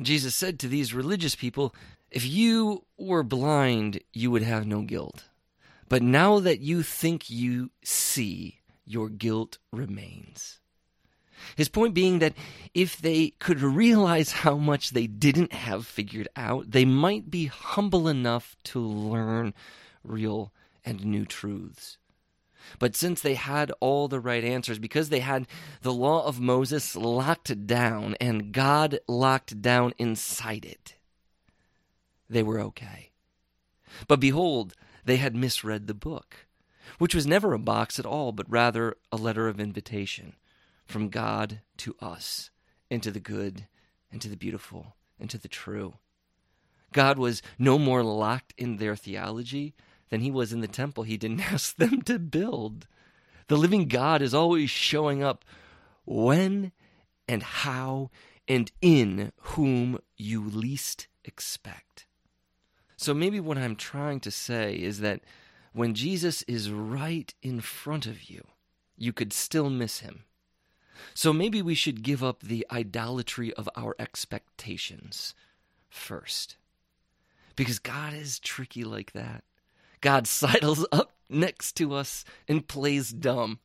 And Jesus said to these religious people, "If you were blind, you would have no guilt. But now that you think you see, your guilt remains." His point being that if they could realize how much they didn't have figured out, they might be humble enough to learn real and new truths. But since they had all the right answers, because they had the law of Moses locked down and God locked down inside it, they were okay. But behold, they had misread the book, which was never a box at all, but rather a letter of invitation from God to us, into the good, into the beautiful, into the true. God was no more locked in their theology than he was in the temple he didn't ask them to build. The living God is always showing up when and how and in whom you least expect. So maybe what I'm trying to say is that when Jesus is right in front of you, you could still miss him. So maybe we should give up the idolatry of our expectations first. Because God is tricky like that. God sidles up next to us and plays dumb.